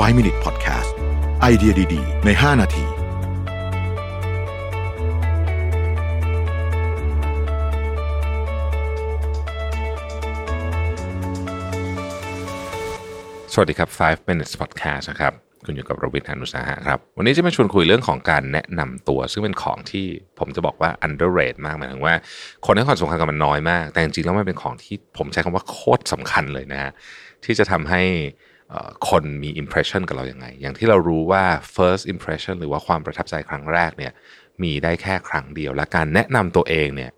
5 Minute Podcast ไอเดียดีๆใน5นาทีสวัสดีครับ5 Minutes Podcast นะครับคุณอยู่กับรวิทย์ หาญอุตสาหะครับวันนี้จะมาชวนคุยเรื่องของการแนะนำตัวซึ่งเป็นของที่ผมจะบอกว่า underrated มากหมายถึงว่าคนให้ความสำคัญกับมันน้อยมากแต่จริงๆแล้วมันเป็นของที่ผมใช้คำว่าโคตรสำคัญเลยนะฮะที่จะทำให้คนมี impression กับเราอย่างไงอย่างที่เรารู้ว่า first impression หรือว่าความประทับใจครั้งแรกเนี่ยมีได้แค่ครั้งเดียวและการแนะนำตัวเองเนี่ย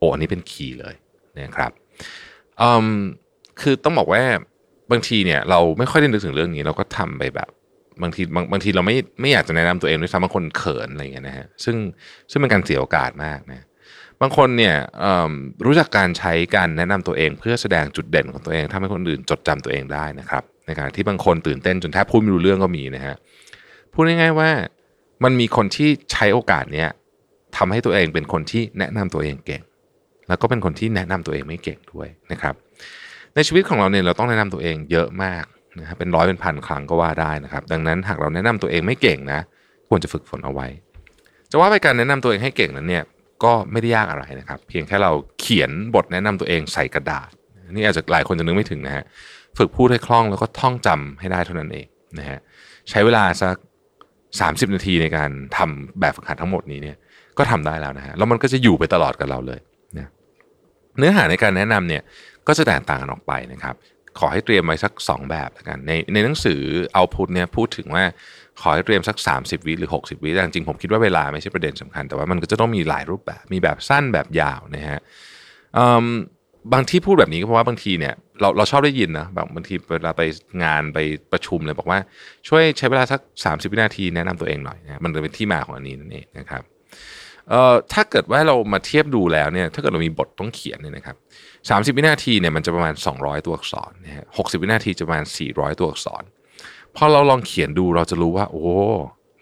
อันนี้เป็นคีย์เลยนะครับคือต้องบอกว่าบางทีเนี่ยเราไม่ค่อยได้นึกถึงเรื่องนี้เราก็ทำไปแบบบางทีเราไม่อยากจะแนะนำตัวเองด้วยซ้ำบางคนเขินอะไรอย่างเงี้ยนะฮะซึ่งเป็นการเสียโอกาสมากนะบางคนเนี่ยรู้จักการใช้การแนะนำตัวเองเพื่อแสดงจุดเด่นของตัวเองทำให้คนอื่นจดจำตัวเองได้นะครับในการที่บางคนตื่นเต้นจนแทบพูดไม่รู้เรื่องก็มีนะฮะพูดง่ายๆว่ามันมีคนที่ใช้โอกาสเนี้ยทำให้ตัวเองเป็นคนที่แนะนำตัวเองเก่งแล้วก็เป็นคนที่แนะนำตัวเองไม่เก่งด้วยนะครับในชีวิตของเราเนี่ยเราต้องแนะนำตัวเองเยอะมากนะเป็นร้อยเป็นพันครั้งก็ว่าได้นะครับดังนั้นหากเราแนะนำตัวเองไม่เก่งนะควรจะฝึกฝนเอาไว้จะว่าไปการแนะนำตัวเองให้เก่งนั้นเนี่ยก็ไม่ได้ยากอะไรนะครับเพียงแค่เราเขียนบทแนะนำตัวเองใส่กระดาษนี่อาจจะหลายคนจะนึกไม่ถึงนะฮะฝึกพูดให้คล่องแล้วก็ท่องจำให้ได้เท่านั้นเองนะฮะใช้เวลาสัก30นาทีในการทำแบบฝึกหัดทั้งหมดนี้เนี่ยก็ทำได้แล้วนะฮะแล้วมันก็จะอยู่ไปตลอดกับเราเลยนะเนื้อหาในการแนะนำเนี่ยก็จะแตกต่างกันออกไปนะครับขอให้เตรียมไว้สัก2แบบแล้วกันในหนังสือ Output เนี่ยพูดถึงว่าขอให้เตรียมสัก30วิหรือ60วิแต่จริงๆผมคิดว่าเวลาไม่ใช่ประเด็นสำคัญแต่ว่ามันก็จะต้องมีหลายรูปแบบมีแบบสั้นแบบยาวนะฮะบางที่พูดแบบนี้ก็เพราะว่าบางทีเนี่ยเราชอบได้ยินนะบางทีเวลาไปงานไปประชุมเลยบอกว่าช่วยใช้เวลาสัก30วินาทีแนะนำตัวเองหน่อยนะมันเลยเป็นที่มาของอันนี้นั่นเองนะครับถ้าเกิดว่าเรามาเทียบดูแล้วเนี่ยถ้าเกิดเรามีบทต้องเขียนเนี่ยนะครับ30วินาทีเนี่ยมันจะประมาณ200ตัวอักษรนะฮะ60วินาทีจะประมาณ400ตัวอักษรพอเราลองเขียนดูเราจะรู้ว่าโอ้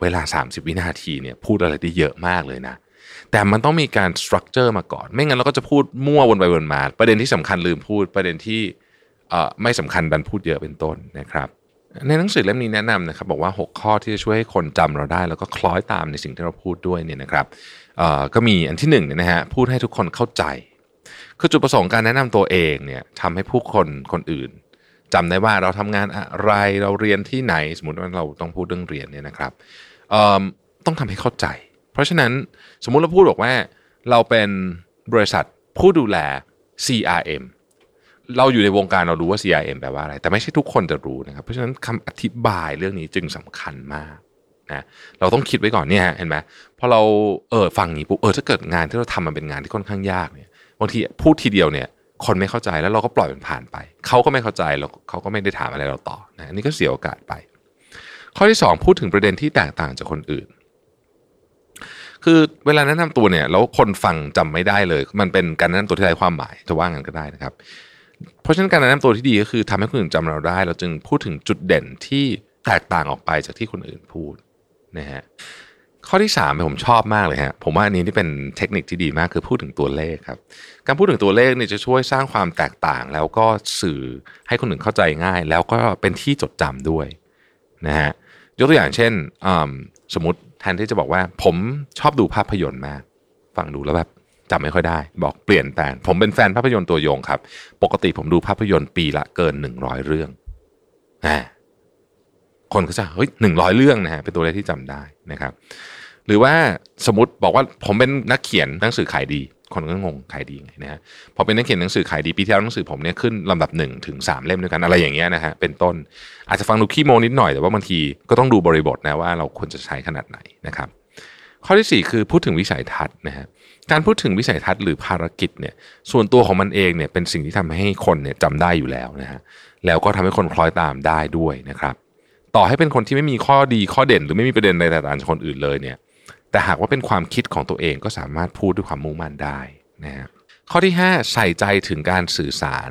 เวลา30วินาทีเนี่ยพูดอะไรได้เยอะมากเลยนะแต่มันต้องมีการสตรัคเจอร์มาก่อนไม่งั้นเราก็จะพูดมั่ววนไปวนมาประเด็นที่สำคัญลืมพูดประเด็นที่ไม่สำคัญดันพูดเยอะเป็นต้นนะครับในหนังสือเล่มนี้แนะนำนะครับบอกว่า6ข้อที่จะช่วยให้คนจำเราได้แล้วก็คล้อยตามในสิ่งที่เราพูดด้วยเนี่ยนะครับก็มีอันที่1เนี่ยนะฮะพูดให้ทุกคนเข้าใจคือจุดประสงค์การแนะนำตัวเองเนี่ยทำให้ผู้คนอื่นจำได้ว่าเราทำงานอะไรเราเรียนที่ไหนสมมติว่าเราต้องพูดเรื่องเรียนเนี่ยนะครับต้องทำให้เข้าใจเพราะฉะนั้นสมมติเราพูดบอกว่าเราเป็นบริษัทผู้ดูแล CRM เราอยู่ในวงการเรารู้ว่า CRM แปลว่าอะไรแต่ไม่ใช่ทุกคนจะรู้นะครับเพราะฉะนั้นคำอธิบายเรื่องนี้จึงสำคัญมากนะเราต้องคิดไว้ก่อนเนี่ยเห็นไหมพอเราฟังนี้ปุ๊บถ้าเกิดงานที่เราทำมันเป็นงานที่ค่อนข้างยากเนี่ยบางทีพูดทีเดียวเนี่ยคนไม่เข้าใจแล้วเราก็ปล่อยมันผ่านไปเขาก็ไม่เข้าใจแล้วเขาก็ไม่ได้ถามอะไรเราต่อนะอันนี้ก็เสียโอกาสไปข้อที่2พูดถึงประเด็นที่แตกต่างจากคนอื่นคือเวลาแนะนำตัวเนี่ยแล้วคนฟังจำไม่ได้เลยมันเป็นการแนะนำตัวที่ไร้ความหมายจะว่างั้นก็ได้นะครับเพราะฉะนั้นการแนะนำตัวที่ดีก็คือทำให้คนอื่นจำเราได้เราจึงพูดถึงจุดเด่นที่แตกต่างออกไปจากที่คนอื่นพูดนะฮะข้อที่3ผมชอบมากเลยฮะผมว่าอันนี้ที่เป็นเทคนิคที่ดีมากคือพูดถึงตัวเลขครับการพูดถึงตัวเลขเนี่ยจะช่วยสร้างความแตกต่างแล้วก็สื่อให้คนอื่นเข้าใจง่ายแล้วก็เป็นที่จดจำด้วยนะฮะยกตัวอย่างเช่นสมมติแทนที่จะบอกว่าผมชอบดูภาพยนตร์มากฟังดูแล้วแบบจำไม่ค่อยได้บอกเปลี่ยนแปลงผมเป็นแฟนภาพยนตร์ตัวยงครับปกติผมดูภาพยนตร์ปีละเกิน100เรื่องคนก็จะเฮ้ย100เรื่องนะฮะเป็นตัวเลขที่จำได้นะครับหรือว่าสมมติบอกว่าผมเป็นนักเขียนหนังสือขายดีคนก็งงขายดีไงนะฮะพอเป็นนักเขียนหนังสือขายดีปีที่แล้วหนังสือผมเนี่ยขึ้นลำดับ1ถึง3เล่มด้วยกันอะไรอย่างเงี้ยนะฮะเป็นต้นอาจจะฟังดูขี้โมนิดหน่อยแต่ว่าบางทีก็ต้องดูบริบทนะว่าเราควรจะใช้ขนาดไหนนะครับข้อที่4คือพูดถึงวิสัยทัศน์นะฮะการพูดถึงวิสัยทัศน์หรือภารกิจเนี่ยส่วนตัวของมันเองเนี่ยเป็นสิ่งที่ทำให้คนเนี่ยจำได้อยู่แล้วนะฮะแล้วก็ทำให้คนคล้อยตามได้ด้วยนะครับต่อให้เป็นคนที่ไม่มีข้อดีข้อเด่นหรือไม่มีประเด็นใดต่างจากคนอื่นเลยเนี่ยแต่หากว่าเป็นความคิดของตัวเองก็สามารถพูดด้วยความมุ่งมั่นได้นะฮะข้อที่5ใส่ใจถึงการสื่อสาร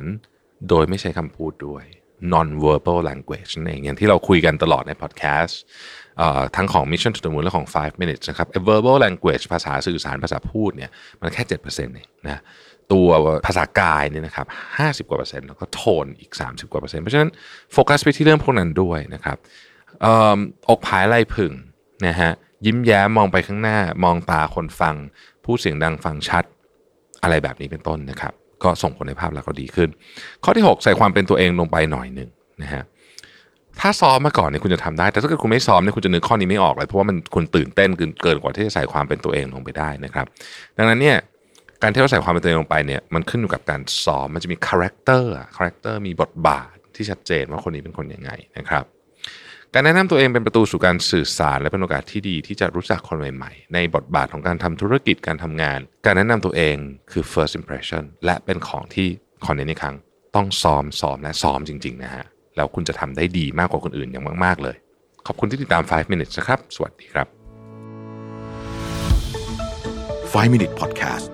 โดยไม่ใช้คำพูดด้วย non-verbal language นั่นเองอย่างที่เราคุยกันตลอดในพอดแคสต์ทั้งของ Mission to the Moon และของ 5 Minutes นะครับ verbal language ภาษาสื่อสารภาษาพูดเนี่ยมันแค่ 7% เองนะตัวภาษากายเนี่ยนะครับ50%แล้วก็โทนอีก30%เพราะฉะนั้นโฟกัสไปที่เรื่องพวกนั้นด้วยนะครับ อกผายไหล่ผึ่งนะฮะยิ้มแย้มมองไปข้างหน้ามองตาคนฟังพูดเสียงดังฟังชัดอะไรแบบนี้เป็นต้นนะครับก็ส่งผลให้ภาพลักษณ์เราดีขึ้นข้อที่6ใส่ความเป็นตัวเองลงไปหน่อยนึงนะฮะถ้าซ้อมมาก่อนเนี่ยคุณจะทำได้แต่ถ้าเกิดคุณไม่ซ้อมเนี่ยคุณจะนึกข้อนี้ไม่ออกเลยเพราะว่ามันคุณตื่นเต้นเกินกว่าที่จะใส่ความเป็นตัวเองลงไปได้นะครับดังนั้นเนี่ยการที่เราใส่ความเป็นตัวเองลงไปเนี่ยมันขึ้นอยู่กับการซ้อมมันจะมีคาแรคเตอร์มีบทบาทที่ชัดเจนว่าคนนี้เป็นคนยังไงนะครับการแนะนำตัวเองเป็นประตูสู่การสื่อสารและเป็นโอกาสที่ดีที่จะรู้จักคนใหม่ๆในบทบาทของการทำธุรกิจการทำงานการแนะนำตัวเองคือ first impression และเป็นของที่ขอเน้นอีกครั้งต้องซ้อมและซ้อมจริงๆนะฮะแล้วคุณจะทำได้ดีมากกว่าคนอื่นอย่างมากๆเลยขอบคุณที่ติดตาม 5 minutes นะครับสวัสดีครับ 5 minutes podcast